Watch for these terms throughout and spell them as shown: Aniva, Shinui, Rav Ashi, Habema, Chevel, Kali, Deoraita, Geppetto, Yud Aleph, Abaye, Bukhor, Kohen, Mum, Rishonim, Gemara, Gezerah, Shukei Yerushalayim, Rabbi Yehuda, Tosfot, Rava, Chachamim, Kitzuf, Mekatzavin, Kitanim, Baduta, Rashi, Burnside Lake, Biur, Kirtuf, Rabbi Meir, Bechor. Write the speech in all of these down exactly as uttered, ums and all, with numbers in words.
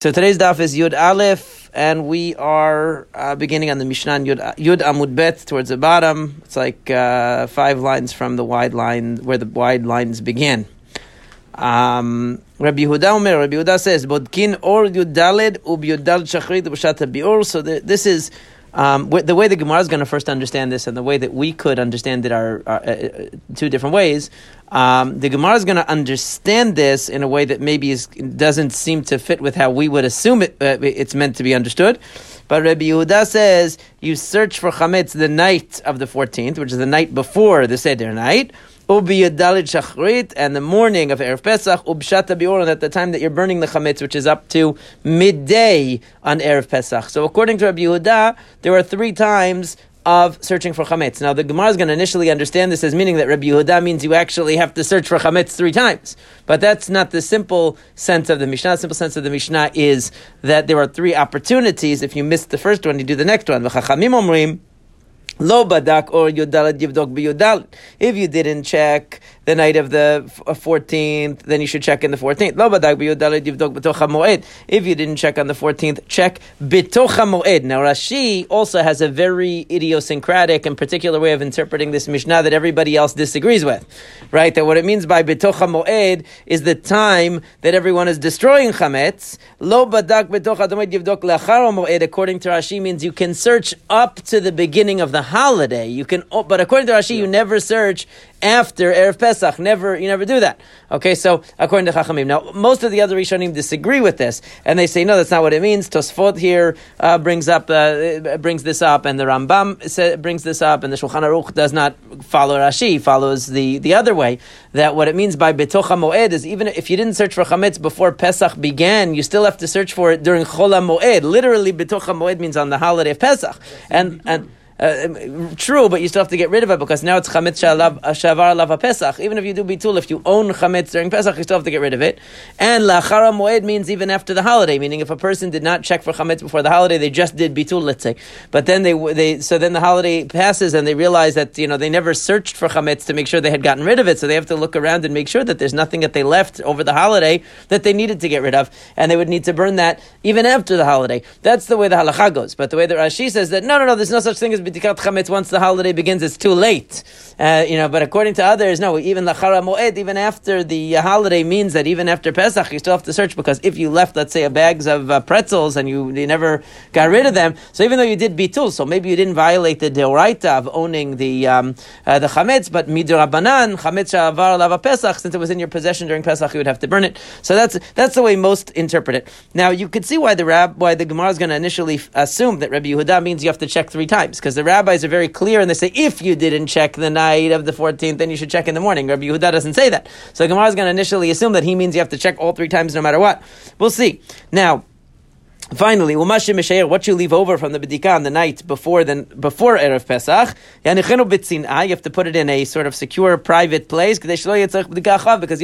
So today's daf is Yud Aleph, and we are uh, beginning on the Mishnah Yud, Yud Amud Bet towards the bottom. It's like uh, five lines from the wide line, where the wide lines begin. Um, Rabbi Yehuda Omer, Rabbi Yehuda says, Bodkin or Yud Daled ub Yud Daled Shachrit b'shat habiur. So the, this is um, w- the way the Gemara is going to first understand this, and the way that we could understand it are, are uh, two different ways. Um, the Gemara is going to understand this in a way that maybe is, doesn't seem to fit with how we would assume it, uh, it's meant to be understood. But Rabbi Yehuda says, you search for Chametz the night of the fourteenth, which is the night before the Seder night, Ubi Yadalit Shachrit, and the morning of Erev Pesach, Ubshata Biur, and at the time that you're burning the Chametz, which is up to midday on Erev Pesach. So according to Rabbi Yehuda, there are three times of searching for Chametz. Now, the Gemara is going to initially understand this as meaning that Rabbi Yehuda means you actually have to search for Chametz three times. But that's not the simple sense of the Mishnah. The simple sense of the Mishnah is that there are three opportunities. If you miss the first one, you do the next one. Chachamim omrim, Lo badak or yudalad yivdok biyudalad. If you didn't check the night of the fourteenth, then you should check in the fourteenth. Lo badak biyudalad yivdok b'toch hamoed. If you didn't check on the fourteenth, check b'toch hamoed. Now Rashi also has a very idiosyncratic and particular way of interpreting this Mishnah that everybody else disagrees with, right? That what it means by b'toch hamoed is the time that everyone is destroying chametz. Lo badak b'toch hamoed yivdok lachar hamoed. According to Rashi, means you can search up to the beginning of the holiday, you can, but according to Rashi, yeah. You never search after Erev Pesach. Never, you never do that. Okay, so according to Chachamim. Now, most of the other Rishonim disagree with this, and they say, no, that's not what it means. Tosfot here uh, brings up, uh, brings this up, and the Rambam sa- brings this up, and the Shulchan Aruch does not follow Rashi, follows the, the other way, that what it means by B'toch HaMoed is even if you didn't search for Chametz before Pesach began, you still have to search for it during Chol HaMoed. Literally, B'toch HaMoed means on the holiday of Pesach. And, and, Uh, true, but you still have to get rid of it because now it's Chametz Shavar Alav HaPesach. Even if you do Bitul, if you own Chametz during Pesach, you still have to get rid of it. And Lachar HaMoed means even after the holiday, meaning if a person did not check for Chametz before the holiday, they just did Bitul, let's say. But then they, they so then the holiday passes and they realize that, you know, they never searched for Chametz to make sure they had gotten rid of it, so they have to look around and make sure that there's nothing that they left over the holiday that they needed to get rid of, and they would need to burn that even after the holiday. That's the way the halacha goes. But the way that Rashi says that, no, no, no, there's no such thing as once the holiday begins, it's too late. Uh, you know, but according to others, no, even Lachar HaMoed, even after the holiday means that even after Pesach, you still have to search because if you left, let's say, a bags of uh, pretzels and you, you never got rid of them, so even though you did Bitul, so maybe you didn't violate the Deoraita of owning the um, uh, the Chametz, but Midrabanan, Chametz Sha'avar Lava Pesach, since it was in your possession during Pesach, you would have to burn it. So that's that's the way most interpret it. Now, you could see why the Rab, why the Gemara is going to initially assume that Rabbi Yehuda means you have to check three times, because the rabbis are very clear and they say, if you didn't check the night of the fourteenth, then you should check in the morning. Rabbi Yehuda doesn't say that. So the Gemara is going to initially assume that he means you have to check all three times no matter what. We'll see. Now, finally, what you leave over from the Bedika on the night before the, before Erev Pesach, you have to put it in a sort of secure, private place, because you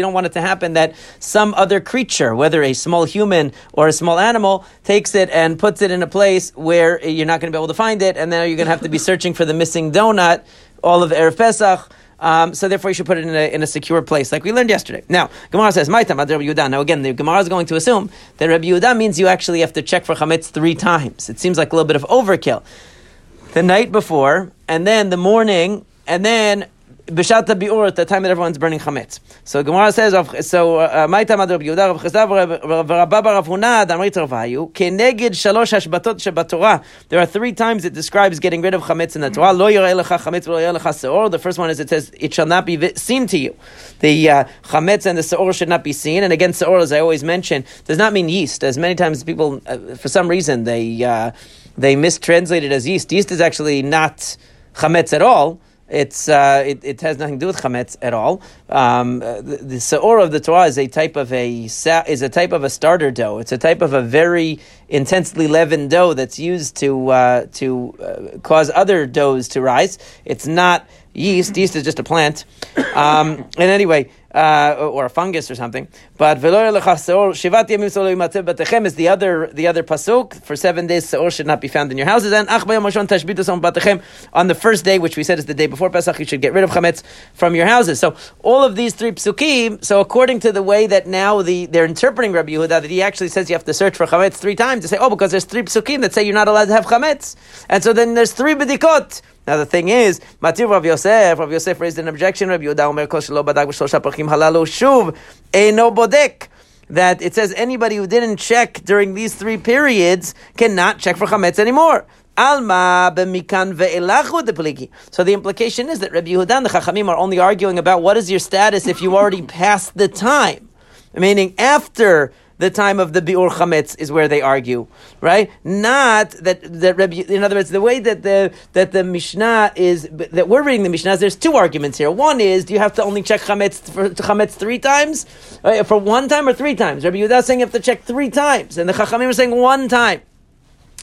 don't want it to happen that some other creature, whether a small human or a small animal, takes it and puts it in a place where you're not going to be able to find it, and now you're going to have to be searching for the missing donut all of Erev Pesach. Um, so therefore, you should put it in a in a secure place, like we learned yesterday. Now, Gemara says, "Maitam ad Rabbi Yehuda." Now, again, the Gemara is going to assume that Rabbi Yehuda means you actually have to check for chametz three times. It seems like a little bit of overkill. The night before, and then the morning, and then b'shat habiur, at the time that everyone's burning chametz. So Gemara says, "So Maitam ad Rabbi Yehuda, Rav Chesdav, Rav Baba, Rav Huna, Damrit Ravayu, Keneged shalosh hashbatot shebatorah." There are three times it describes getting rid of chametz in the Torah. Lo yireh lecha chametz, lo yireh lecha seor. The first one is it says it shall not be seen to you. The uh, chametz and the seor should not be seen. And again, seor, as I always mention, does not mean yeast. As many times people, uh, for some reason, they uh, they mistranslate it as yeast. Yeast is actually not chametz at all. It's uh, it, it has nothing to do with chametz at all. Um, the, the seor of the Torah is a type of a is a type of a starter dough. It's a type of a very intensely leavened dough that's used to uh, to uh, cause other doughs to rise. It's not yeast. Yeast is just a plant. Um, and anyway, uh, or a fungus or something. But Veloy lecha Seor Shivat Yamim Seor Yimatzev Batechem is the other the other pasuk. For seven days Seor should not be found in your houses. And Ach Bayom Hashon Tashbitu Som Batechem, on the first day, which we said is the day before Pesach, you should get rid of chametz from your houses. So all of these three psukim. So according to the way that now the they're interpreting Rabbi Yehuda, that he actually says you have to search for chametz three times to say, oh, because there's three psukim that say you're not allowed to have chametz, and so then there's three bedikot. Now the thing is, Matir Rav Yosef, Rav Yosef raised an objection. Rabbi Yehuda Omer Kol Shelo Badak B'Shlosha Parchim Halalu Shuv Eino Bodek, that it says anybody who didn't check during these three periods cannot check for chametz anymore. Alma b'mikan ve'elachu depliki. So the implication is that Rabbi Yehuda and the Chachamim are only arguing about what is your status if you already passed the time, meaning after the time of the biur chametz is where they argue, right? Not that that Rabbi. In other words, the way that the that the Mishnah is that we're reading the Mishnah, there's two arguments here. One is, do you have to only check chametz for chametz three times, for one time or three times? Rabbi Yehuda is saying you have to check three times, and the Chachamim are saying one time.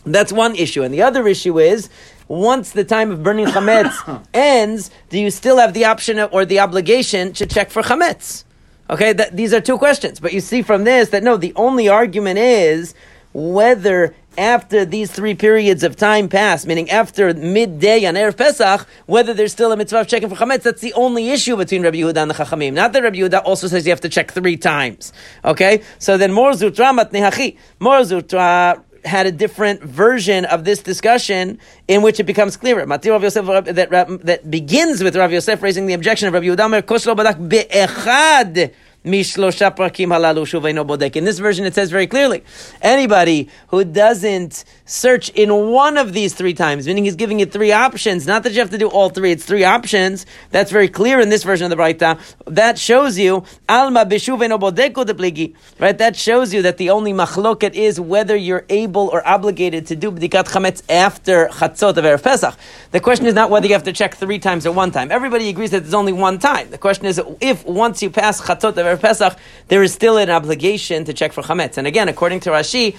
That's one issue, and the other issue is, once the time of burning chametz ends, do you still have the option or the obligation to check for chametz? Okay, that, these are two questions. But you see from this that no, the only argument is whether after these three periods of time pass, meaning after midday on Erev Pesach, whether there's still a mitzvah of checking for chametz. That's the only issue between Rabbi Yehuda and the Chachamim. Not that Rabbi Yehuda also says you have to check three times. Okay, so then Mar Zutra matnehachi. Mar Zutra had a different version of this discussion in which it becomes clearer. Matir Rav Yosef that that begins with Rav Yosef raising the objection of Rabbi Yehuda Omer Kol Shelo Badak Be'echad Mishlosha Parkim Halalu Shuv Eino Bodek. In this version, it says very clearly, anybody who doesn't search in one of these three times, meaning he's giving it three options, not that you have to do all three, it's three options. That's very clear in this version of the Deoraita. That shows you, Alma B'Shuv Eino Bodeko Depligi, right? That shows you that the only machloket is whether you're able or obligated to do B'dikat Chametz after Chatzot of Erev Pesach. The question is not whether you have to check three times or one time. Everybody agrees that there's only one time. The question is, if once you pass Chatzot of Pesach, there is still an obligation to check for chametz. And again, according to Rashi,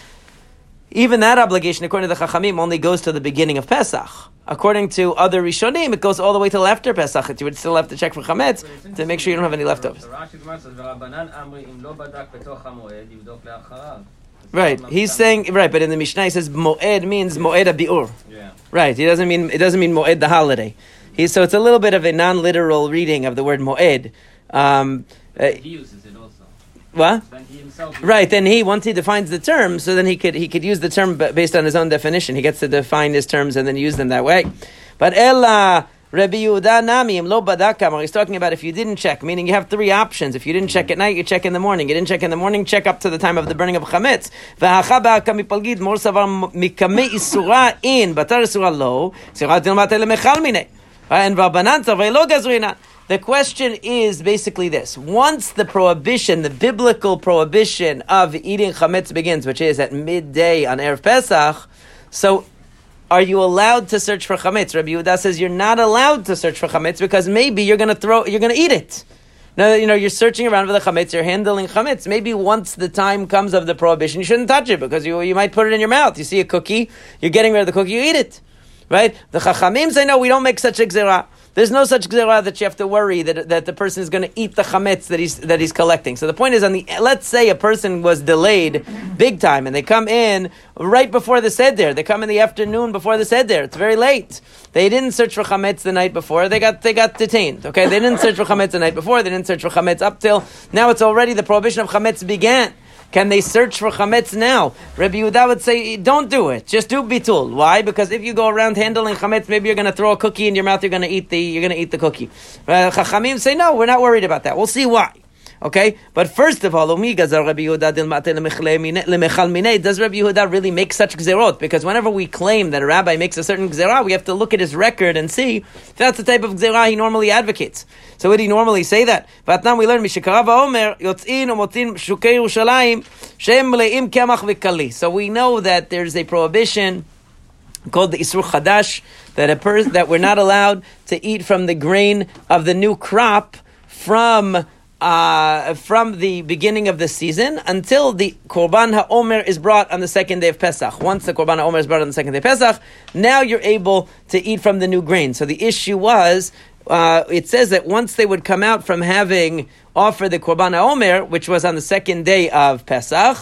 even that obligation, according to the Chachamim, only goes to the beginning of Pesach. According to other Rishonim, it goes all the way till after Pesach. You would still have to check for chametz to make sure you don't have any leftovers. Right, he's saying right, but in the Mishnah he says moed means moed a biur. Yeah. Right, he doesn't mean it doesn't mean moed the holiday. He so it's a little bit of a non-literal reading of the word moed. Um, Uh, he uses it also. What? Then he himself uses right. Then he once he defines the term, so then he could he could use the term based on his own definition. He gets to define his terms and then use them that way. But Ella Rabbi Yehuda Nami Im Lo Badakam. He's talking about if you didn't check, meaning you have three options. If you didn't check at night, you check in the morning. You didn't check in the morning, check up to the time of the burning of chametz. V'hacha ba'akam mipalgid mor savar mikame isura in batar isura lo sirat dilmate lemechal mine and rabbanan tzavei lo gazrinan. The question is basically this. Once the prohibition, the biblical prohibition of eating chametz begins, which is at midday on Erev Pesach, so are you allowed to search for chametz? Rabbi Yehuda says you're not allowed to search for chametz because maybe you're going to throw, you're going to eat it. Now, you know, you're searching around for the chametz, you're handling chametz. Maybe once the time comes of the prohibition, you shouldn't touch it because you you might put it in your mouth. You see a cookie, you're getting rid of the cookie, you eat it. Right? The Chachamim say, no, we don't make such a gezerah. There's no such gezerah that you have to worry that that the person is going to eat the chametz that he's that he's collecting. So the point is, on the let's say a person was delayed big time, and they come in right before the seder. They come in the afternoon before the seder. It's very late. They didn't search for chametz the night before. They got they got detained. Okay, they didn't search for chametz the night before. They didn't search for chametz up till now. It's already the prohibition of chametz began. Can they search for chametz now? Rabbi Yehuda would say, don't do it. Just do bitul. Why? Because if you go around handling chametz, maybe you're going to throw a cookie in your mouth. You're going to eat the. You're going to eat the cookie. Uh, Chachamim say, no, we're not worried about that. We'll see why. Okay, but first of all, does Rabbi Yehuda really make such gzerot? Because whenever we claim that a rabbi makes a certain gzerah, we have to look at his record and see if that's the type of gzerah he normally advocates. So would he normally say that? But now we learn so we know that there's a prohibition called the Isur Chadash that a person that we're not allowed to eat from the grain of the new crop from. Uh, from the beginning of the season until the Korban HaOmer is brought on the second day of Pesach. Once the Korban HaOmer is brought on the second day of Pesach, now you're able to eat from the new grain. So the issue was uh, it says that once they would come out from having offered the Korban HaOmer, which was on the second day of Pesach,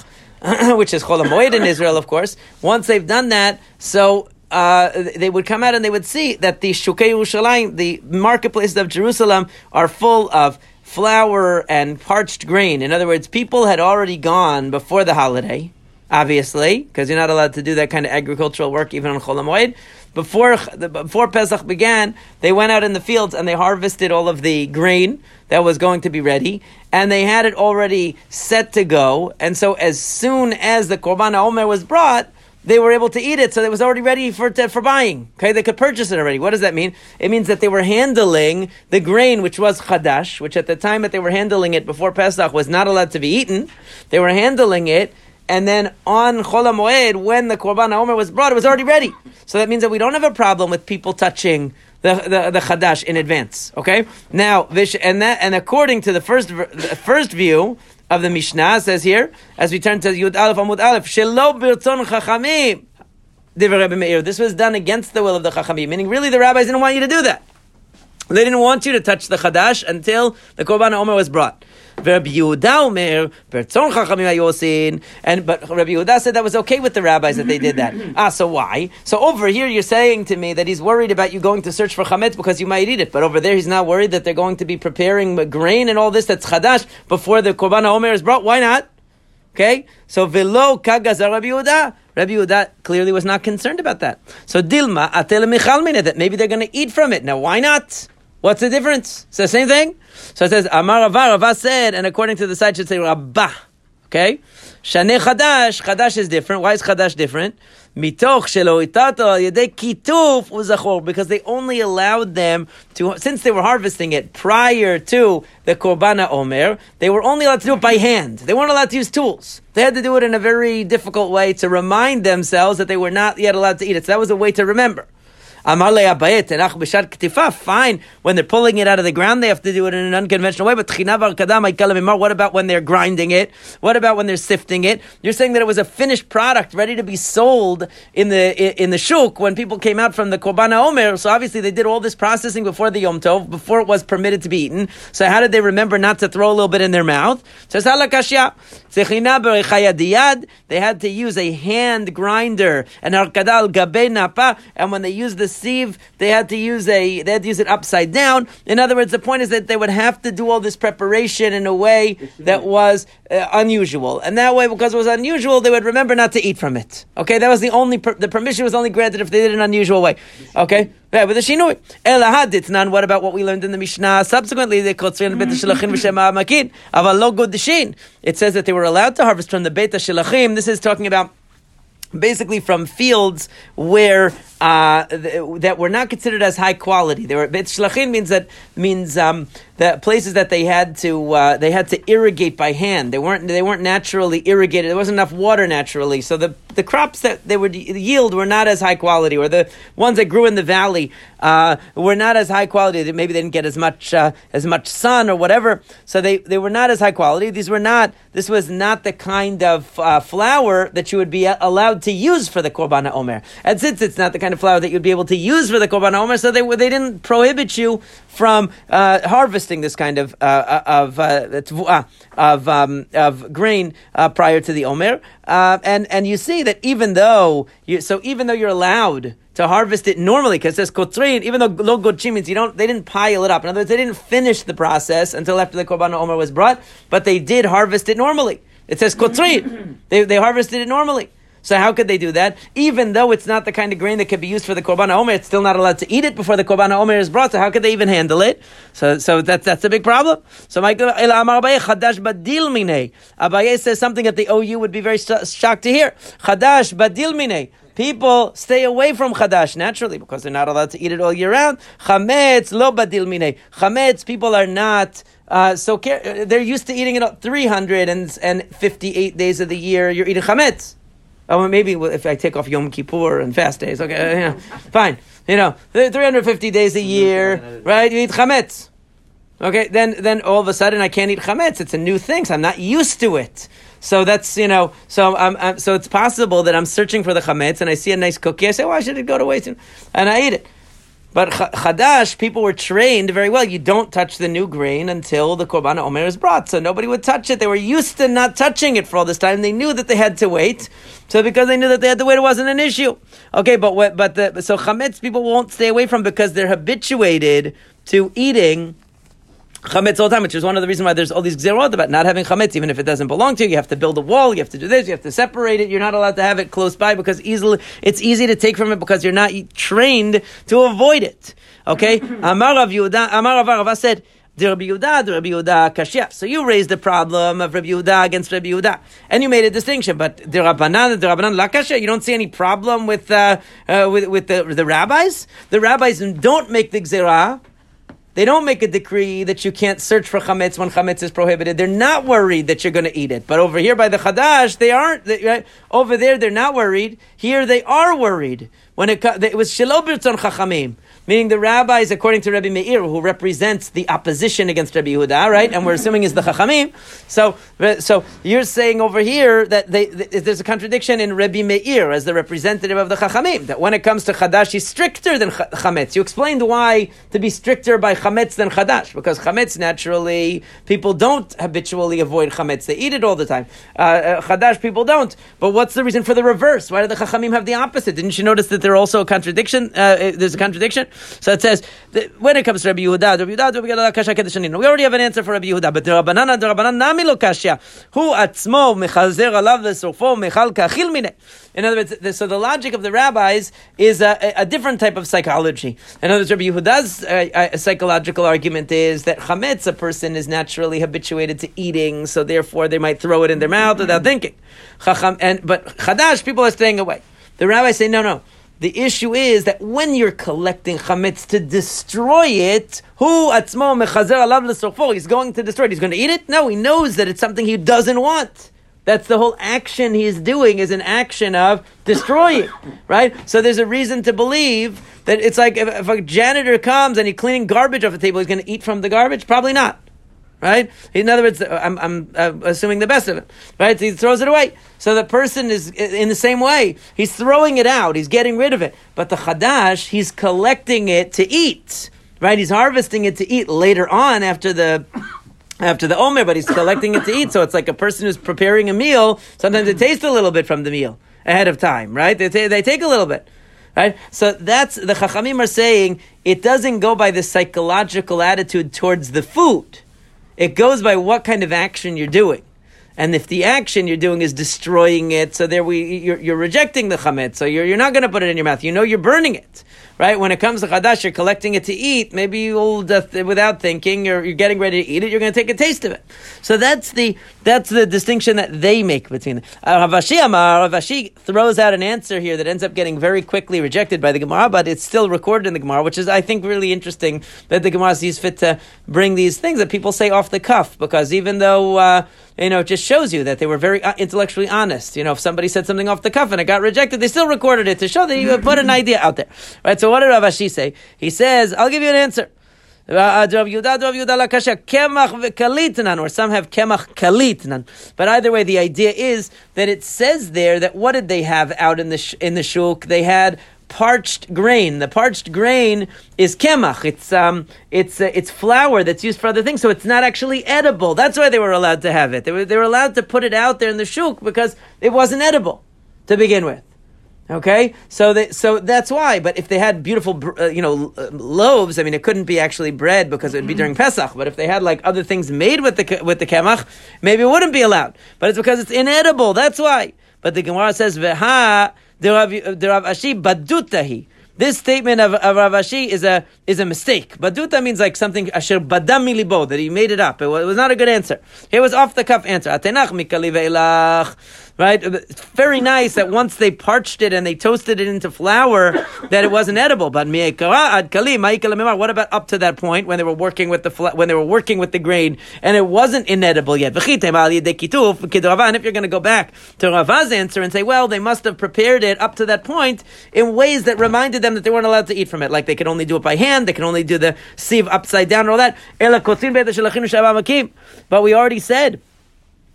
which is Chol HaMoed in Israel, of course, once they've done that, so uh, they would come out and they would see that the Shukei Yerushalayim, the marketplaces of Jerusalem, are full of flour and parched grain. In other words, people had already gone before the holiday, obviously, because you're not allowed to do that kind of agricultural work even on Chol HaMoed. Before, before Pesach began, they went out in the fields and they harvested all of the grain that was going to be ready, and they had it already set to go. And so as soon as the Korban HaOmer was brought, they were able to eat it, so it was already ready for for buying. Okay, they could purchase it already. What does that mean? It means that they were handling the grain, which was Chadash, which at the time that they were handling it before Pesach was not allowed to be eaten. They were handling it, and then on Chol HaMoed, when the Korban HaOmer was brought, it was already ready. So that means that we don't have a problem with people touching the the, the Chadash in advance. Okay, now and that and according to the first the first view of the Mishnah, says here, as we turn to Yud Aleph Amud Aleph, Shelo Birtzon Chachamim, Divrei Rabbi Meir. This was done against the will of the Chachamim, meaning really the rabbis didn't want you to do that. They didn't want you to touch the Chadash until the Korban HaOmer was brought. And but Rabbi Yehuda said that was okay with the rabbis that they did that. Ah, so why? So over here you're saying to me that he's worried about you going to search for chametz because you might eat it. But over there he's not worried that they're going to be preparing grain and all this that's chadash before the Korban HaOmer is brought. Why not? Okay? So velo kagazar Rabbi Yehuda. Rabbi Yehuda clearly was not concerned about that. So dilma atel michal mina, that maybe they're going to eat from it. Now why not? What's the difference? It's the same thing. So it says, Amar Rava, Rava said, and according to the side, should say Rabba. Okay? Shaneh Chadash. Chadash is different. Why is Chadash different? Mitoch shelo itato yedei kituf uzachor. Because they only allowed them to, since they were harvesting it prior to the Korban HaOmer, they were only allowed to do it by hand. They weren't allowed to use tools. They had to do it in a very difficult way to remind themselves that they were not yet allowed to eat it. So that was a way to remember. Fine, when they're pulling it out of the ground, they have to do it in an unconventional way. But what about when they're grinding it? What about when they're sifting it? You're saying that it was a finished product ready to be sold in the in the shuk when people came out from the Korban HaOmer. So obviously they did all this processing before the Yom Tov, before it was permitted to be eaten. So how did they remember not to throw a little bit in their mouth? They had to use a hand grinder, and and when they used the sieve, they had to use a they had to use it upside down. In other words, the point is that they would have to do all this preparation in a way that was uh, unusual, and that way, because it was unusual, they would remember not to eat from it. Okay, that was the only per- the permission was only granted if they did it in an unusual way. Okay, yeah, with the shinui. Elahaditnan. What about what we learned in the Mishnah? Subsequently, they kotzrin beit hashilachim v'shem ha'amakin, aval lo godishin. It says that they were allowed to harvest from the beit hashilachim. This is talking about basically from fields where uh, th- that were not considered as high quality. They were Beit Shlachin means that means um, that places that they had to uh, they had to irrigate by hand. They weren't they weren't naturally irrigated. There wasn't enough water naturally, so the the crops that they would yield were not as high quality, or the ones that grew in the valley uh, were not as high quality. Maybe they didn't get as much uh, as much sun or whatever, so they, they were not as high quality. These were not. This was not the kind of uh, flour that you would be allowed to use for the Korban HaOmer. And since it's not the kind of flour that you'd be able to use for the Korban HaOmer, so they they didn't prohibit you from uh, harvesting this kind of uh, of uh, of um, of grain uh, prior to the Omer. Uh, and and you see that even though you so even though you're allowed to harvest it normally, because it says kotrin, even though lo godshim means you don't, they didn't pile it up. In other words, they didn't finish the process until after the Korban HaOmer was brought, but they did harvest it normally. It says kotrin. they they harvested it normally. So how could they do that? Even though it's not the kind of grain that could be used for the Korban HaOmer, it's still not allowed to eat it before the Korban HaOmer is brought. So how could they even handle it? So, so that's that's a big problem. So Michael El Amar Abaye Chadash Badil Minei. Abaye says something that the O U would be very shocked to hear. Chadash Badil Minei. People stay away from Chadash naturally because they're not allowed to eat it all year round. Chametz lo badil minei. Chametz, people are not uh, so care. They're used to eating it three hundred fifty-eight days of the year. You're eating chametz. Oh, maybe if I take off Yom Kippur and fast days, okay, you know, fine. You know, three hundred fifty days a year, right? You eat chametz. Okay, then then all of a sudden I can't eat chametz. It's a new thing, so I'm not used to it. So that's, you know, so I'm, I'm so it's possible that I'm searching for the chametz and I see a nice cookie. I say, why should it go to waste? And I eat it. But Chadash, people were trained very well. You don't touch the new grain until the Korban HaOmer is brought. So nobody would touch it. They were used to not touching it for all this time. They knew that they had to wait. So because they knew that they had to wait, it wasn't an issue. Okay, but what, but the, so Chametz people won't stay away from because they're habituated to eating Chametz all the time, which is one of the reasons why there's all these Gezerot about not having Chametz, even if it doesn't belong to you. You have to build a wall, you have to do this, you have to separate it, you're not allowed to have it close by because easily it's easy to take from it because you're not trained to avoid it. Okay? Amar Rav Yehuda, Amar Rav Ashi said, Rabbi Yehuda, Rabbi Yehuda Kashya. So you raised the problem of Rabbi Yehuda against Rabbi Yehuda, and you made a distinction. But the Rabbanan, the Rabbanan la Kashya. You don't see any problem with uh, uh, with with the, the rabbis. The rabbis don't make the Gezerah. They don't make a decree that you can't search for chametz when chametz is prohibited. They're not worried that you're going to eat it. But over here by the Chadash, they aren't. They, right? Over there, they're not worried. Here, they are worried. When it, it was shelo b'rtzon Chachamim. Meaning the rabbis, according to Rabbi Meir, who represents the opposition against Rabbi Yehuda, right? And we're assuming is the Chachamim. So, so you're saying over here that they, they, there's a contradiction in Rabbi Meir as the representative of the Chachamim. That when it comes to Chadash, he's stricter than Chametz. You explained why to be stricter by Chametz than Chadash, because Chametz naturally people don't habitually avoid Chametz; they eat it all the time. Uh, uh, Chadash people don't. But what's the reason for the reverse? Why do the Chachamim have the opposite? Didn't you notice that there's also a contradiction? Uh, there's a contradiction. So it says, that when it comes to Rabbi Yehuda, Rabbi Yehuda, Rabbi Yehuda, Kasha Kedishanin. We already have an answer for Rabbi Yehuda, but the Rabbanan, the Rabbanan, Nami lo Kasha, Hu Atzmo, Mechazer Alav Lesurfo, Mechal Kachil Mine. In other words, so the logic of the rabbis is a, a different type of psychology. In other words, Rabbi Yehuda's uh, uh, psychological argument is that chametz, a person is naturally habituated to eating, so therefore they might throw it in their mouth without thinking. Chacham, and but Chadash, people are staying away. The rabbis say, no, no. The issue is that when you're collecting chametz to destroy it, who atzmo mechazer alav l'sofo? He's going to destroy it. He's going to eat it? No, he knows that it's something he doesn't want. That's the whole action he's doing is an action of destroying, right? So there's a reason to believe that it's like if, if a janitor comes and he's cleaning garbage off the table, he's going to eat from the garbage? Probably not. Right? In other words, I'm, I'm, I'm assuming the best of it. Right? He throws it away. So the person is in the same way. He's throwing it out. He's getting rid of it. But the Chadash, he's collecting it to eat. Right? He's harvesting it to eat later on after the... after the Omer, but he's collecting it to eat. So it's like a person who's preparing a meal. Sometimes they taste a little bit from the meal ahead of time, right? They, t- they take a little bit. Right? So that's, the Chachamim are saying, it doesn't go by the psychological attitude towards the food. It goes by what kind of action you're doing. And if the action you're doing is destroying it, so there we you're, you're rejecting the chametz, so you're, you're not going to put it in your mouth. You know you're burning it, right? When it comes to Chadash, you're collecting it to eat. Maybe you'll, without thinking, you're, you're getting ready to eat it. You're going to take a taste of it. So that's the that's the distinction that they make between them. Rav Ashi Amar, Rav Ashi throws out an answer here that ends up getting very quickly rejected by the Gemara, but it's still recorded in the Gemara, which is, I think, really interesting that the Gemara sees fit to bring these things that people say off the cuff, because even though... Uh, You know, it just shows you that they were very intellectually honest. You know, if somebody said something off the cuff and it got rejected, they still recorded it to show that you put an idea out there. Right, so what did Rav Ashi say? He says, I'll give you an answer. Or some have Kemach Kalitnan. But either way, the idea is that it says there that what did they have out in the sh- in the shulk? They had parched grain. The parched grain is kemach. It's um, it's uh, it's flour that's used for other things, so it's not actually edible. That's why they were allowed to have it. They were they were allowed to put it out there in the shuk because it wasn't edible to begin with. Okay, so they, so that's why. But if they had beautiful, uh, you know, loaves, I mean, it couldn't be actually bread because it would be during Pesach. But if they had like other things made with the with the kemach, maybe it wouldn't be allowed. But it's because it's inedible. That's why. But the Gemara says veha. The Rav, the Rav Ashi badutahi. This statement of, of Rav Ashi is a is a mistake. Baduta means like something asher badami libo, that he made it up. It was, it was not a good answer. It was off the cuff answer. Atenach mikali veilach. Right? It's very nice that once they parched it and they toasted it into flour, that it wasn't edible. But what about up to that point when they were working with the fla- when they were working with the grain and it wasn't inedible yet? And if you're going to go back to Rava's answer and say, well, they must have prepared it up to that point in ways that reminded them that they weren't allowed to eat from it, like they could only do it by hand, they could only do the sieve upside down and all that. But we already said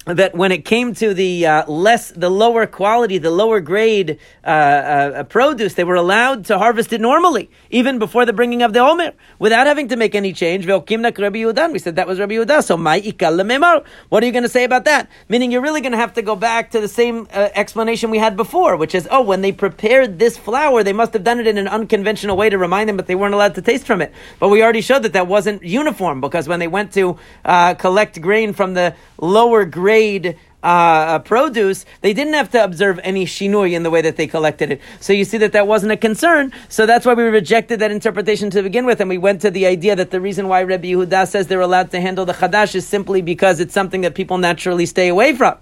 that when it came to the uh, less, the lower quality, the lower grade uh, uh, produce, they were allowed to harvest it normally, even before the bringing of the Omer, without having to make any change. We said that was Rabbi Yehuda. So my ikal lememar. What are you going to say about that? Meaning you're really going to have to go back to the same uh, explanation we had before, which is, oh, when they prepared this flour, they must have done it in an unconventional way to remind them, but they weren't allowed to taste from it. But we already showed that that wasn't uniform, because when they went to uh, collect grain from the lower grade Uh, produce, they didn't have to observe any shinui in the way that they collected it. So you see that that wasn't a concern. So that's why we rejected that interpretation to begin with, and we went to the idea that the reason why Rabbi Yehuda says they're allowed to handle the Chadash is simply because it's something that people naturally stay away from.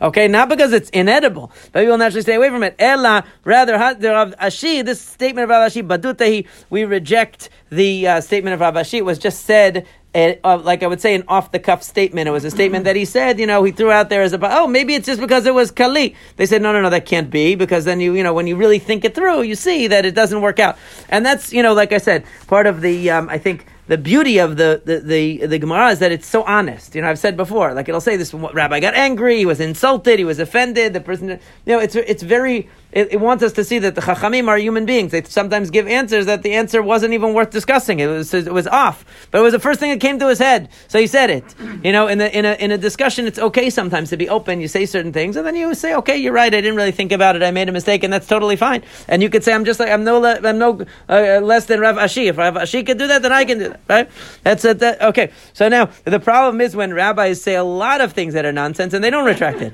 Okay, not because it's inedible, but people naturally stay away from it. Ella, rather, Rav Ashi, this statement of Rav Ashi, badutahi, we reject the uh, statement of Rav Ashi. It was just said, uh, uh, like I would say, an off-the-cuff statement. It was a statement that he said, you know, he threw out there as a, oh, maybe it's just because it was Kali. They said, no, no, no, that can't be, because then you, you know, when you really think it through, you see that it doesn't work out. And that's, you know, like I said, part of the, um, I think, the beauty of the, the, the, the Gemara is that it's so honest. You know, I've said before, like it'll say this rabbi got angry, he was insulted, he was offended, the person, you know, it's it's very, it, it wants us to see that the Chachamim are human beings. They sometimes give answers that the answer wasn't even worth discussing. It was it was off. But it was the first thing that came to his head, so he said it. You know, in the, in a in a discussion, it's okay sometimes to be open. You say certain things, and then you say, okay, you're right, I didn't really think about it, I made a mistake, and that's totally fine. And you could say, I'm just like, I'm no, le- I'm no uh, less than Rav Ashi. If Rav Ashi can do that, then I can do that. Right? That's it. That, okay. So now, the problem is when rabbis say a lot of things that are nonsense and they don't retract it.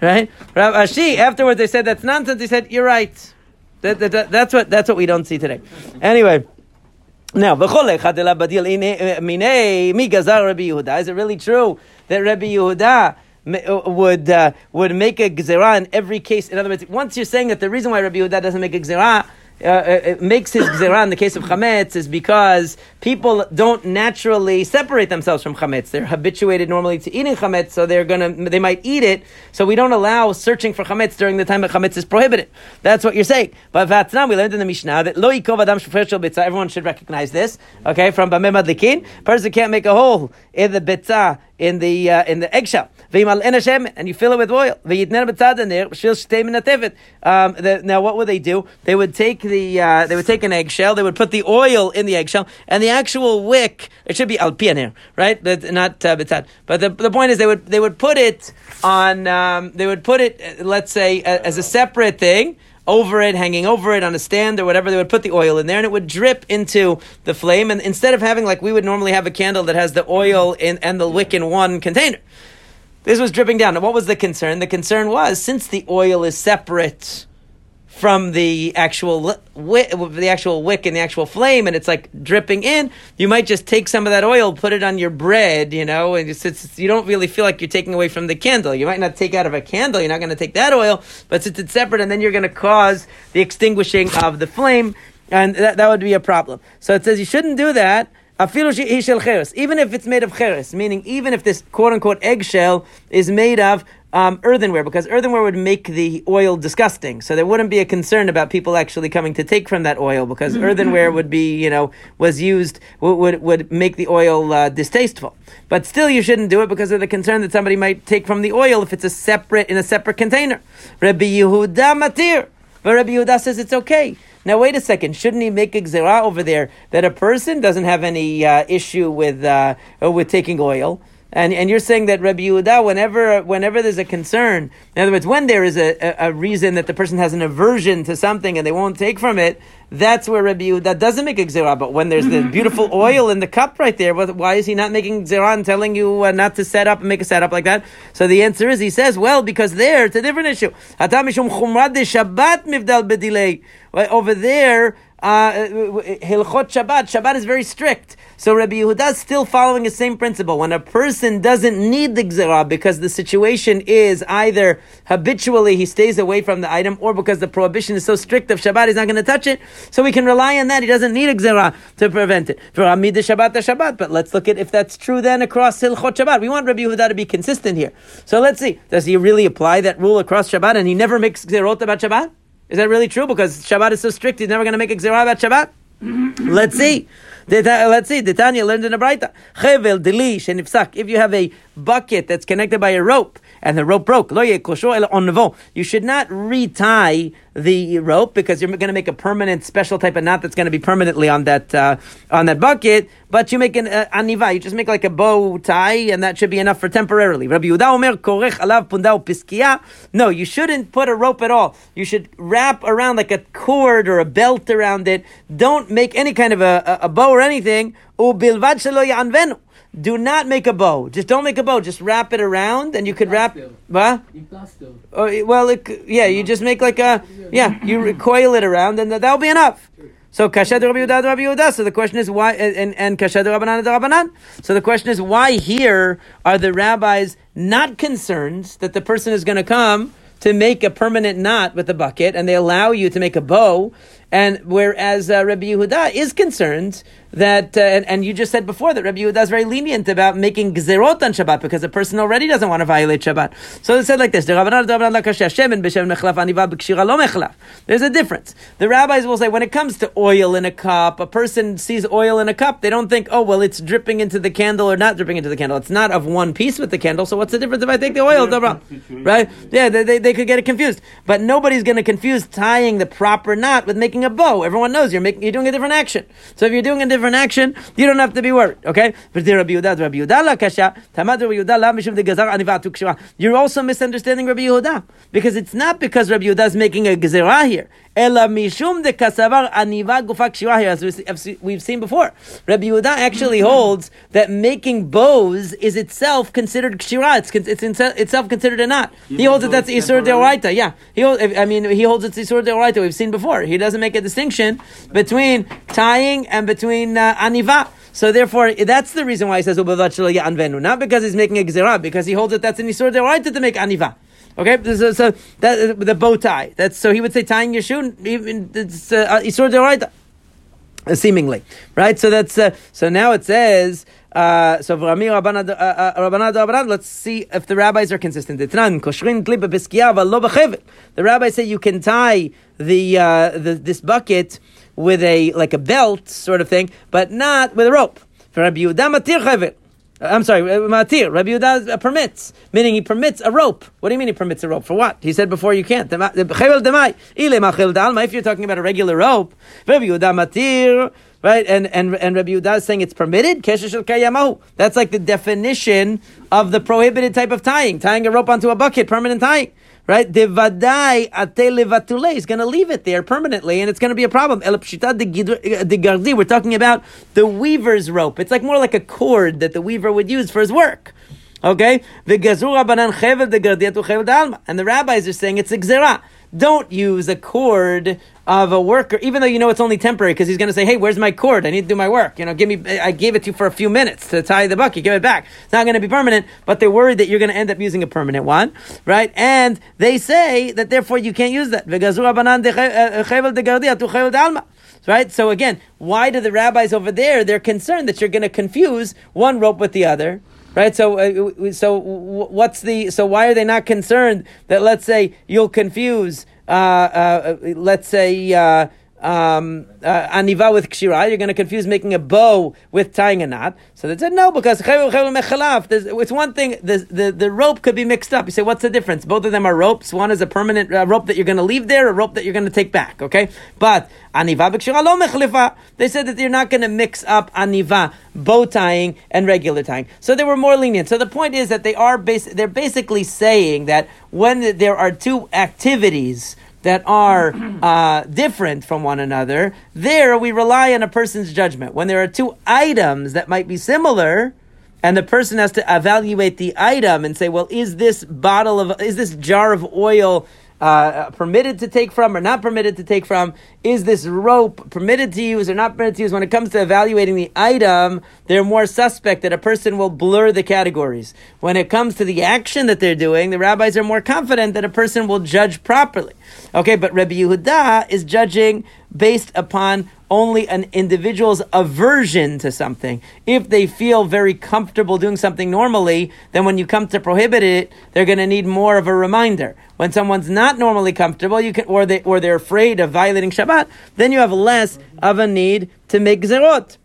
Right? Rav Ashi, afterwards they said, that's nonsense. He said, you're right. That, that, that, that's what that's what we don't see today. Anyway. Now, is it really true that Rabbi Yehuda would uh, would make a gzerah in every case? In other words, once you're saying that the reason why Rabbi Yehuda doesn't make a gzerah, Uh, it makes his gzerah in the case of chametz is because people don't naturally separate themselves from chametz. They're habituated normally to eating chametz, so they're gonna they might eat it. So we don't allow searching for chametz during the time that chametz is prohibited. That's what you're saying. But v'atznam, we learned in the Mishnah that lo yikov adam shofar shel bitzah. Everyone should recognize this. Okay, from Bamei Madlikin, person can't make a hole in the bitzah in the uh, in the eggshell. And you fill it with oil. Um, the, now, what would they do? They would take the uh, they would take an eggshell. They would put the oil in the eggshell, and the actual wick. It should be al pianir, right? That's not uh, bitzad. But the the point is, they would they would put it on. Um, they would put it, let's say, uh, as a separate thing. Over it, hanging over it on a stand or whatever, they would put the oil in there and it would drip into the flame. And instead of having, like we would normally have a candle that has the oil in, and the wick in one container, this was dripping down. Now, what was the concern? The concern was, since the oil is separate from the actual wick, the actual wick and the actual flame, and it's like dripping in, you might just take some of that oil, put it on your bread, you know, and it's, it's, you don't really feel like you're taking away from the candle. You might not take out of a candle, you're not going to take that oil, but since it's separate, and then you're going to cause the extinguishing of the flame, and that, that would be a problem. So it says you shouldn't do that. Even if it's made of cheres, meaning even if this quote-unquote eggshell is made of um, earthenware, because earthenware would make the oil disgusting, so there wouldn't be a concern about people actually coming to take from that oil, because earthenware would be, you know, was used, would would make the oil uh, distasteful. But still, you shouldn't do it because of the concern that somebody might take from the oil if it's a separate in a separate container. Rabbi Yehuda matir, but Rabbi Yehuda says it's okay. Now, wait a second. Shouldn't he make a gzerah over there that a person doesn't have any uh, issue with uh, with taking oil? And and you're saying that Rabbi Yehuda, whenever whenever there's a concern, in other words, when there is a, a, a reason that the person has an aversion to something and they won't take from it, that's where Rabbi Yehuda doesn't make a gzerah. But when there's the beautiful oil in the cup right there, why is he not making gzerah and telling you uh, not to set up and make a setup like that? So the answer is, he says, well, because there, it's a different issue. Over there, Hilchot Shabbat, Shabbat is very strict. So Rabbi Yehuda is still following the same principle. When a person doesn't need the gzerah because the situation is either habitually he stays away from the item or because the prohibition is so strict of Shabbat, he's not going to touch it. So we can rely on that. He doesn't need a gzerah to prevent it. But let's look at if that's true then across Hilchot Shabbat. We want Rabbi Yehuda to be consistent here. So let's see. Does he really apply that rule across Shabbat and he never makes gzerot about Shabbat? Is that really true? Because Shabbat is so strict, he's never going to make a gzerah about Shabbat? Let's see. Let's see, the Tanya learned in a Braita. Chevel deli shenifsak. If you have a bucket that's connected by a rope and the rope broke, you should not retie the rope because you're going to make a permanent, special type of knot that's going to be permanently on that uh, on that bucket. But you make an uh, aniva, you just make like a bow tie, and that should be enough for temporarily. Rabbi Yehuda Omer korech alav pundao piskia. No, you shouldn't put a rope at all. You should wrap around like a cord or a belt around it. Don't make any kind of a, a, a bow or anything. Ubilvad shelo yanvenu. Do not make a bow. Just don't make a bow. Just wrap it around, and you could wrap. What? Oh, well, it, yeah, you just make like a yeah. You recoil it around, and that'll be enough. So kasha de Rabbi Yehuda de Rabbi Yehuda. So the question is why, and and kasha de Rabbanan de Rabbanan. So the question is why here are the rabbis not concerned that the person is going to come to make a permanent knot with a bucket, and they allow you to make a bow. And whereas uh, Rabbi Yehuda is concerned that, uh, and, and you just said before that Rabbi Yehuda is very lenient about making gzerot on Shabbat because a person already doesn't want to violate Shabbat. So it said like this: there's a difference. The rabbis will say when it comes to oil in a cup, a person sees oil in a cup, they don't think, oh well, it's dripping into the candle or not dripping into the candle. It's not of one piece with the candle. So what's the difference if I take the oil, right? Yeah, they they, they could get it confused. But nobody's going to confuse tying the proper knot with making a bow. Everyone knows you're making, you're doing a different action. So if you're doing a different action, you don't have to be worried. Okay? You're also misunderstanding Rabbi Yehuda because it's not because Rabbi Yehuda is making a gezerah here. As we've seen before, Rabbi Yehuda actually holds that making bows is itself considered kshira. It's, it's itself considered a knot. He holds it that's isur deoraita. Yeah, he holds, I mean he holds it's isur deoraita. We've seen before. He doesn't make a distinction between tying and between uh, aniva. So therefore, that's the reason why he says ubavat shelo yanvenu, not because he's making a gzerah, because he holds that that's an isur deoraita to make aniva. Okay, so, so that, the bow tie. That's so he would say tying your shoe, even it's uh, isur deoraita, seemingly, right? So that's uh, so now it says. Uh, so let's see if the rabbis are consistent. The rabbis say you can tie the, uh, the this bucket with a like a belt sort of thing, but not with a rope. I'm sorry, Matir. Rabbi Yehuda permits, meaning he permits a rope. What do you mean he permits a rope? For what? He said before you can't. If you're talking about a regular rope, Rabbi Yehuda Matir. Right, and and and Rabbi Yehuda is saying it's permitted. That's like the definition of the prohibited type of tying, tying a rope onto a bucket, permanent tying. Right, devadai atelevatule is going to leave it there permanently, and it's going to be a problem. El pshita de gardi. We're talking about the weaver's rope. It's like more like a cord that the weaver would use for his work. Okay, the gazura banan chevel de gardiatu chevel dalma, and the rabbis are saying it's a gzera. Don't use a cord of a worker, even though you know it's only temporary, because he's going to say, hey, where's my cord? I need to do my work. You know, give me, I gave it to you for a few minutes to tie the bucket, give it back. It's not going to be permanent, but they're worried that you're going to end up using a permanent one, right? And they say that therefore you can't use that. Right? So again, why do the rabbis over there, they're concerned that you're going to confuse one rope with the other? Right, so uh, so what's the so why are they not concerned that let's say you'll confuse uh, uh, let's say uh, um, uh, aniva with kshira, you're going to confuse making a bow with tying a knot? So they said no, because it's one thing. The, the the rope could be mixed up. You say what's the difference? Both of them are ropes. One is a permanent uh, rope that you're going to leave there, a rope that you're going to take back. Okay, but aniva b'kshira lo mechlifa. They said that you're not going to mix up aniva, bow tying, and regular tying. So they were more lenient. So the point is that they are bas- they're basically saying that when there are two activities that are uh, different from one another, there we rely on a person's judgment. When there are two items that might be similar, and the person has to evaluate the item and say, well, is this bottle of, is this jar of oil Uh, permitted to take from or not permitted to take from? Is this rope permitted to use or not permitted to use? When it comes to evaluating the item, they're more suspect that a person will blur the categories. When it comes to the action that they're doing, the rabbis are more confident that a person will judge properly. Okay, but Rabbi Yehuda is judging based upon only an individual's aversion to something. If they feel very comfortable doing something normally, then when you come to prohibit it, they're going to need more of a reminder. When someone's not normally comfortable, you can, or they, or they're afraid of violating Shabbat, then you have less of a need to make zerot.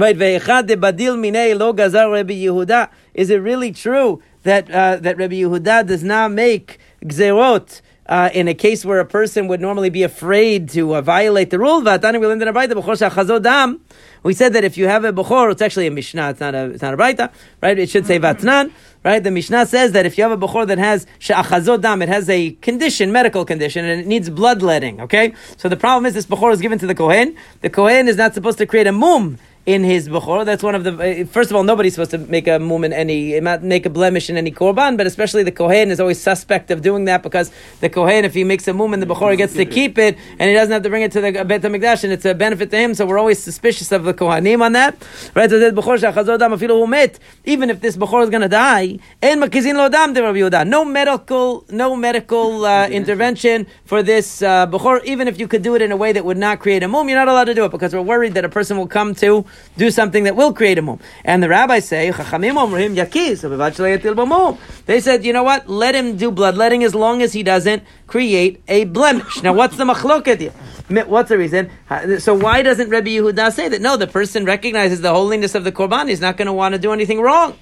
Right? Ve'echad debadil minei lo gazar Rabbi Yehuda. Is it really true that uh, that Rabbi Yehuda does not make gzerot uh, in a case where a person would normally be afraid to uh, violate the rule? V'atani we learned in a brayta b'chor she'achazod dam. We said that if you have a Bukhor, it's actually a Mishnah, it's not a, it's not a brayta, right? It should say vatnan. Right, the Mishnah says that if you have a Bukhor that has she'achazod dam, it has a condition, medical condition, and it needs bloodletting, okay? So the problem is this Bukhor is given to the Kohen. The Kohen is not supposed to create a Mum in his Bechor. That's one of the... Uh, first of all, nobody's supposed to make a mum in any... make a blemish in any Korban, but especially the Kohen is always suspect of doing that, because the Kohen, if he makes a mum in the Bechor, he gets to keep it, and he doesn't have to bring it to the Bet HaMikdash, and it's a benefit to him, so we're always suspicious of the Kohanim on that. Right? So that Bechor she'achazod dam afilu hu met, even if this Bechor is going to die, en makizin lo dam de Rabbi Yehuda. No medical, no medical uh, intervention for this uh, Bechor, even if you could do it in a way that would not create a mum, you're not allowed to do it, because we're worried that a person will come to do something that will create a mum. And the rabbis say, Chachamim omrim yakiz. They said, you know what? Let him do bloodletting as long as he doesn't create a blemish. Now, what's the machloket here? What's the reason? So why doesn't Rabbi Yehuda say that? No, the person recognizes the holiness of the korban. He's not going to want to do anything wrong.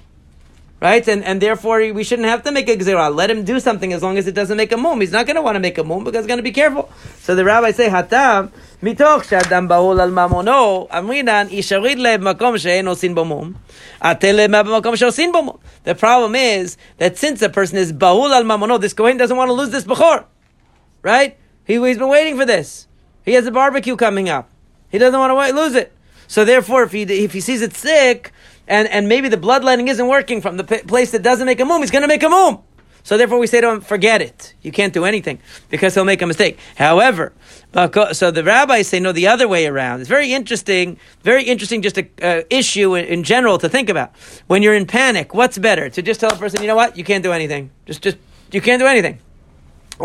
Right? And and therefore, we shouldn't have to make a gzerah. Let him do something as long as it doesn't make a mum. He's not going to want to make a mum because he's going to be careful. So the rabbis say, Hatam, mitoch shadam ba'ul al mamono, amrinan, isharid le'eb makom she'en osin bomum, atel le'eb makom she'osin bomum. The problem is that since a person is ba'ul al mamono, this Kohen doesn't want to lose this Bechor. Right? He, he's been waiting for this. He has a barbecue coming up. He doesn't want to wait, lose it. So therefore, if he if he sees it sick, And and maybe the bloodletting isn't working from the p- place that doesn't make a mum, he's going to make a mum. So therefore we say to him, forget it. You can't do anything because he'll make a mistake. However, so the rabbis say, no, the other way around. It's very interesting, very interesting just an uh, issue in, in general to think about. When you're in panic, what's better? To just tell a person, you know what? You can't do anything. Just, just, you can't do anything.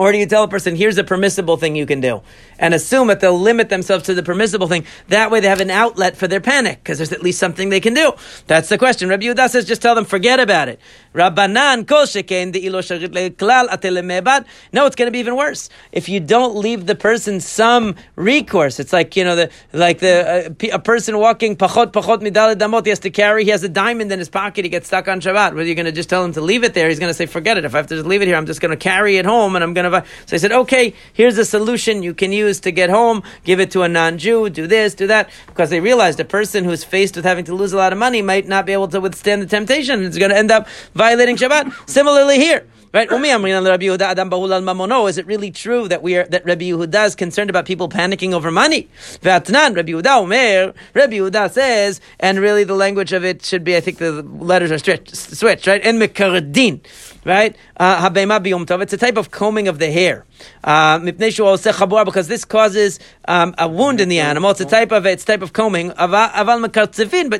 Or do you tell a person, here's a permissible thing you can do, and assume that they'll limit themselves to the permissible thing? That way they have an outlet for their panic, because there's at least something they can do. That's the question. Rabbi Yehuda says, just tell them, forget about it. Rabbanan kol sheken de'ilo sharit le'klal atel me'bad. No, it's going to be even worse. If you don't leave the person some recourse, it's like, you know, the like the uh, a person walking, pachot pachot midale damot, he has to carry, he has a diamond in his pocket, he gets stuck on Shabbat. Well, you're going to just tell him to leave it there. He's going to say, forget it. If I have to just leave it here, I'm just going to carry it home, and I'm going So he said, okay, here's a solution you can use to get home. Give it to a non-Jew, do this, do that. Because they realized a person who's faced with having to lose a lot of money might not be able to withstand the temptation. It's going to end up violating Shabbat. Similarly here. Right? Is it really true that we are that Rabbi Yehuda is concerned about people panicking over money? V'atnan, Rabbi Yehuda omer, Rabbi Yehuda says, and really the language of it should be, I think the letters are stretched, switched, right? And mekardin, right? Habema biyom tov. It's a type of combing of the hair. Because this causes um, a wound in the animal. It's a type of it's type of combing. But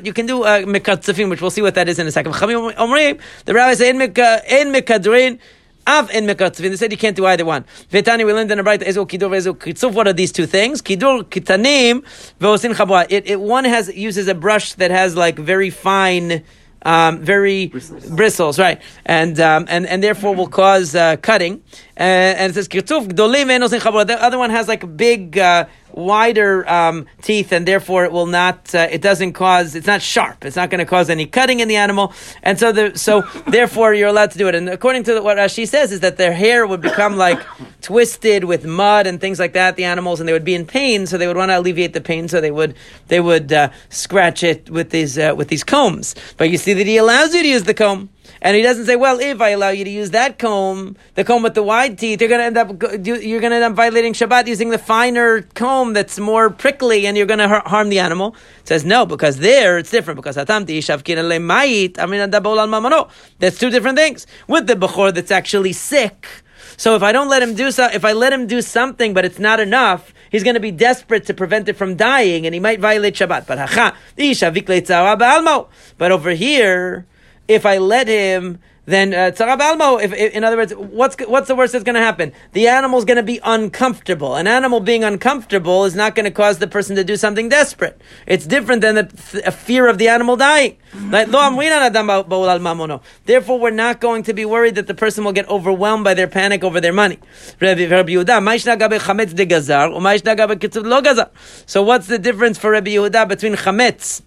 you can do uh, mekatzavin, which we'll see what that is in a second. The rabbis say, en mekadrin, av en mekatzavin. They said you can't do either one. Vetani, we learned in a bright, ezo kidur, ezo kitzuf. What are these two things? Kidur, kitanim, ve'osin chabua. It, it, one has uses a brush that has like very fine... Um, very bristles. bristles, right, and um, and and therefore will cause uh, cutting. Uh, and it says kirtuf gdolim enos in chabur. The other one has like big, uh, wider um, teeth, and therefore it will not. Uh, it doesn't cause. It's not sharp. It's not going to cause any cutting in the animal. And so, the, so therefore, you're allowed to do it. And according to what Rashi says, is that their hair would become like twisted with mud and things like that. The animals, and they would be in pain, so they would want to alleviate the pain. So they would they would uh, scratch it with these uh, with these combs. But you see that he allows you to use the comb. And he doesn't say, well, if I allow you to use that comb, the comb with the wide teeth, you're going to end up you're going to end up violating Shabbat using the finer comb that's more prickly, and you're going to har- harm the animal. It says no, because there it's different. Because that's two different things. With the Bechor that's actually sick, so if I don't let him do so, if I let him do something, but it's not enough, he's going to be desperate to prevent it from dying, and he might violate Shabbat. But hacha, But over here, if I let him, then uh, tzara b'almo. If, if, in other words, what's what's the worst that's going to happen? The animal's going to be uncomfortable. An animal being uncomfortable is not going to cause the person to do something desperate. It's different than the th- a fear of the animal dying. Therefore, we're not going to be worried that the person will get overwhelmed by their panic over their money. So what's the difference for Rabbi Yehuda between chametz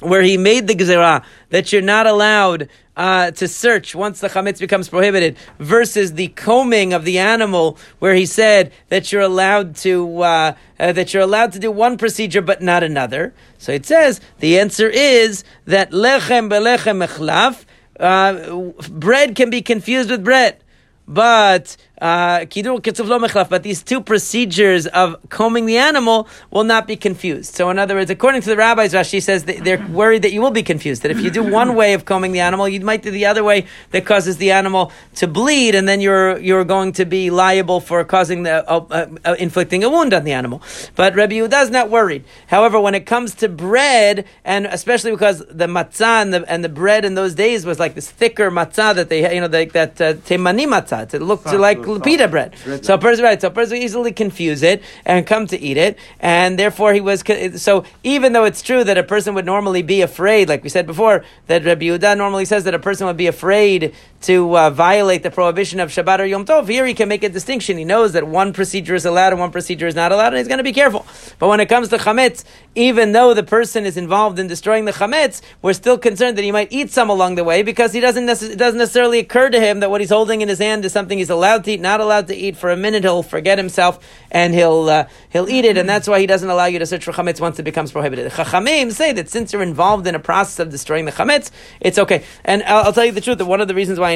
where he made the Gezerah that you're not allowed uh, to search once the Chametz becomes prohibited, versus the combing of the animal where he said that you're allowed to uh, uh, that you're allowed to do one procedure but not another. So it says the answer is that lechem belechem echlaf, uh, bread can be confused with bread. But uh, but these two procedures of combing the animal will not be confused. So in other words, according to the rabbis, Rashi says that they're worried that you will be confused, that if you do one way of combing the animal, you might do the other way that causes the animal to bleed, and then you're you're going to be liable for causing the uh, uh, inflicting a wound on the animal. But Rabbi Yehuda is not worried. However, when it comes to bread, and especially because the matzah and the, and the bread in those days was like this thicker matzah that they, you know, like that uh, temani matzah. It looked like pita bread. bread. So a person, right? So a person easily confuse it and come to eat it, and therefore he was. So even though it's true that a person would normally be afraid, like we said before, that Rabbi Yehuda normally says that a person would be afraid to uh, violate the prohibition of Shabbat or Yom Tov, here he can make a distinction. He knows that one procedure is allowed and one procedure is not allowed, and he's going to be careful. But when it comes to chametz, even though the person is involved in destroying the chametz, we're still concerned that he might eat some along the way, because he doesn't. Nece- it doesn't necessarily occur to him that what he's holding in his hand is something he's allowed to eat, not allowed to eat. For a minute, he'll forget himself and he'll uh, he'll eat it, and that's why he doesn't allow you to search for chametz once it becomes prohibited. Chachamim say that since you're involved in a process of destroying the chametz, it's okay. And I'll, I'll tell you the truth that one of the reasons why